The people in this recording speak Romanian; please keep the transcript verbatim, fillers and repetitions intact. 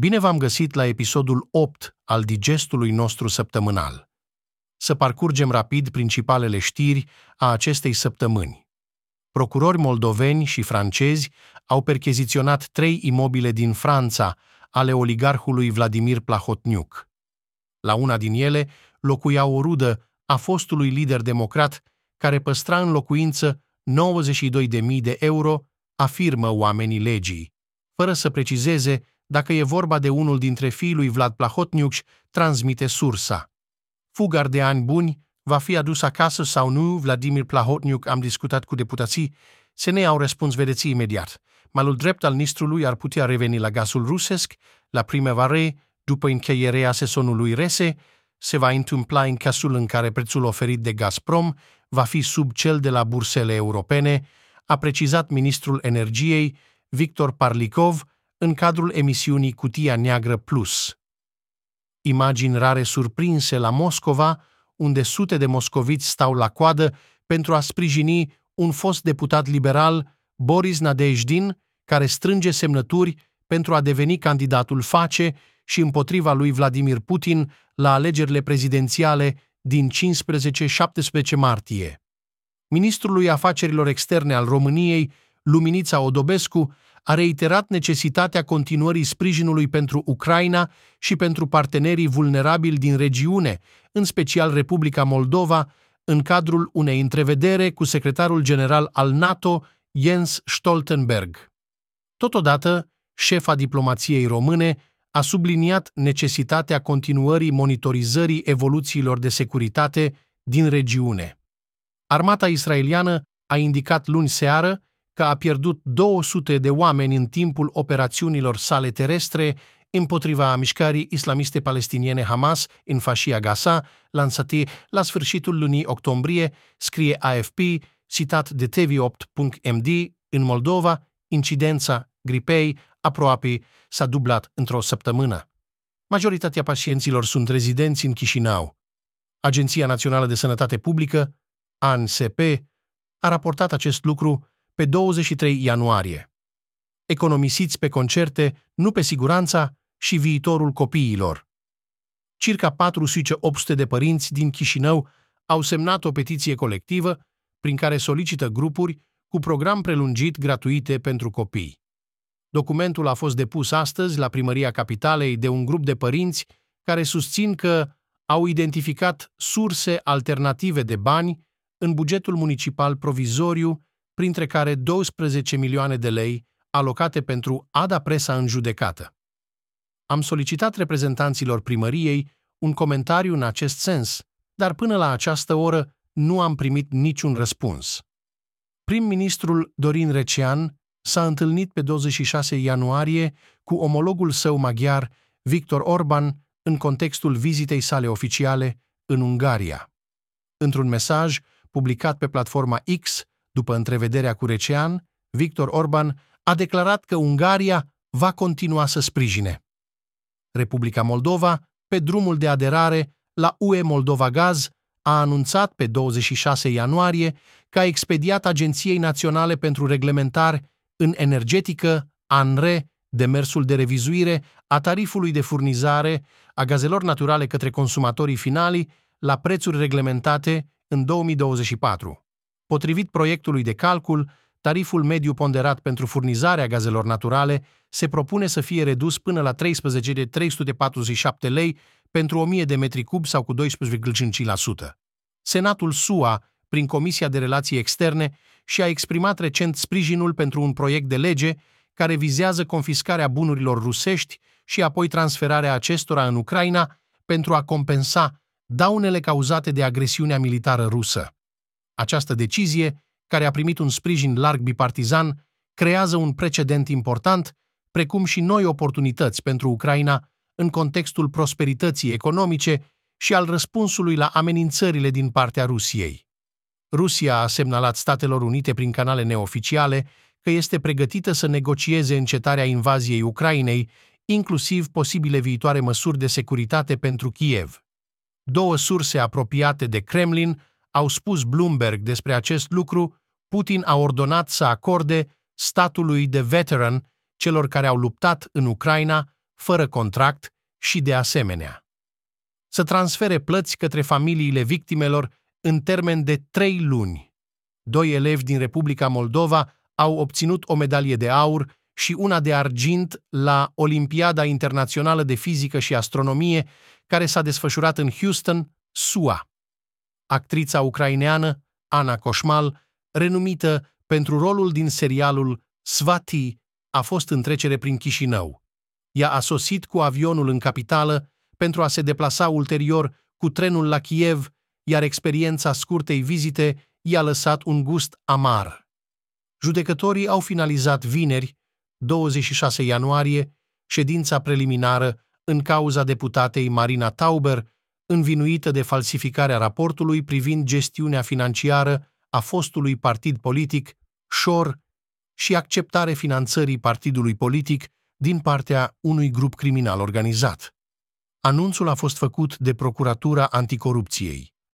Bine v-am găsit la episodul opt al digestului nostru săptămânal. Să parcurgem rapid principalele știri a acestei săptămâni. Procurori moldoveni și francezi au percheziționat trei imobile din Franța ale oligarhului Vladimir Plahotniuc. La una din ele locuia o rudă a fostului lider democrat care păstra în locuință nouăzeci și două de mii de euro, afirmă oamenii legii, fără să precizeze dacă e vorba de unul dintre fiii lui Vlad Plahotniuc, transmite sursa. Fugar de ani buni, va fi adus acasă sau nu, Vladimir Plahotniuc, am discutat cu deputații, se ne au răspuns vedeți imediat. Malul drept al Nistrului ar putea reveni la gazul rusesc, la primăvară, după încheierea sezonului rese, se va întâmpla în cazul în care prețul oferit de Gazprom va fi sub cel de la bursele europene, a precizat ministrul energiei, Victor Parlikov, în cadrul emisiunii Cutia Neagră Plus. Imagini rare surprinse la Moscova, unde sute de moscoviți stau la coadă pentru a sprijini un fost deputat liberal, Boris Nadejdin, care strânge semnături pentru a deveni candidatul face și împotriva lui Vladimir Putin la alegerile prezidențiale din cincisprezece-șaptesprezece martie. Ministrul lui Afacerilor Externe al României, Luminița Odobescu, a reiterat necesitatea continuării sprijinului pentru Ucraina și pentru partenerii vulnerabili din regiune, în special Republica Moldova, în cadrul unei întrevedere cu secretarul general al NATO, Jens Stoltenberg. Totodată, șefa diplomației române a subliniat necesitatea continuării monitorizării evoluțiilor de securitate din regiune. Armata israeliană a indicat luni seară că a pierdut două sute de oameni în timpul operațiunilor sale terestre împotriva mișcării islamiste palestiniene Hamas în fașia Gaza, lansate la sfârșitul lunii octombrie, scrie A F P, citat de T V opt punct M D, în Moldova, incidența gripei aproape s-a dublat într-o săptămână. Majoritatea pacienților sunt rezidenți în Chișinău. Agenția Națională de Sănătate Publică, A N S P, a raportat acest lucru pe douăzeci și trei ianuarie. Economisiți pe concerte, nu pe siguranța și viitorul copiilor. Circa patru sute la opt sute de părinți din Chișinău au semnat o petiție colectivă prin care solicită grupuri cu program prelungit gratuite pentru copii. Documentul a fost depus astăzi la Primăria Capitalei de un grup de părinți care susțin că au identificat surse alternative de bani în bugetul municipal provizoriu, printre care douăsprezece milioane de lei alocate pentru A D A presa în judecată. Am solicitat reprezentanților primăriei un comentariu în acest sens, dar până la această oră nu am primit niciun răspuns. Prim-ministrul Dorin Recean s-a întâlnit pe douăzeci și șase ianuarie cu omologul său maghiar, Victor Orbán, în contextul vizitei sale oficiale în Ungaria. Într-un mesaj publicat pe platforma X, după întrevederea cu Recean, Victor Orbán a declarat că Ungaria va continua să sprijine Republica Moldova pe drumul de aderare la U E. Moldova Gaz a anunțat pe douăzeci și șase ianuarie că a expediat Agenției Naționale pentru Reglementare în Energetică, A N R E, demersul de revizuire a tarifului de furnizare a gazelor naturale către consumatorii finali la prețuri reglementate în două mii douăzeci și patru. Potrivit proiectului de calcul, tariful mediu ponderat pentru furnizarea gazelor naturale se propune să fie redus până la treisprezece de trei sute patruzeci și șapte lei pentru o mie de metri cub sau cu doisprezece virgulă cinci la sută. Senatul S U A, prin Comisia de Relații Externe, și-a exprimat recent sprijinul pentru un proiect de lege care vizează confiscarea bunurilor rusești și apoi transferarea acestora în Ucraina pentru a compensa daunele cauzate de agresiunea militară rusă. Această decizie, care a primit un sprijin larg bipartizan, creează un precedent important, precum și noi oportunități pentru Ucraina în contextul prosperității economice și al răspunsului la amenințările din partea Rusiei. Rusia a semnalat Statelor Unite prin canale neoficiale că este pregătită să negocieze încetarea invaziei Ucrainei, inclusiv posibile viitoare măsuri de securitate pentru Kiev. Două surse apropiate de Kremlin au spus Bloomberg despre acest lucru. Putin a ordonat să acorde statului de veteran celor care au luptat în Ucraina fără contract și de asemenea să transfere plăți către familiile victimelor în termen de trei luni. Doi elevi din Republica Moldova au obținut o medalie de aur și una de argint la Olimpiada Internațională de Fizică și Astronomie, care s-a desfășurat în Houston, S U A. Actrița ucraineană Ana Coșmal, renumită pentru rolul din serialul Svati, a fost în trecere prin Chișinău. Ea a sosit cu avionul în capitală pentru a se deplasa ulterior cu trenul la Kiev, iar experiența scurtei vizite i-a lăsat un gust amar. Judecătorii au finalizat vineri, douăzeci și șase ianuarie, ședința preliminară în cauza deputatei Marina Tauber, învinuită de falsificarea raportului privind gestiunea financiară a fostului partid politic Shor și acceptare finanțării partidului politic din partea unui grup criminal organizat. Anunțul a fost făcut de Procuratura Anticorupției.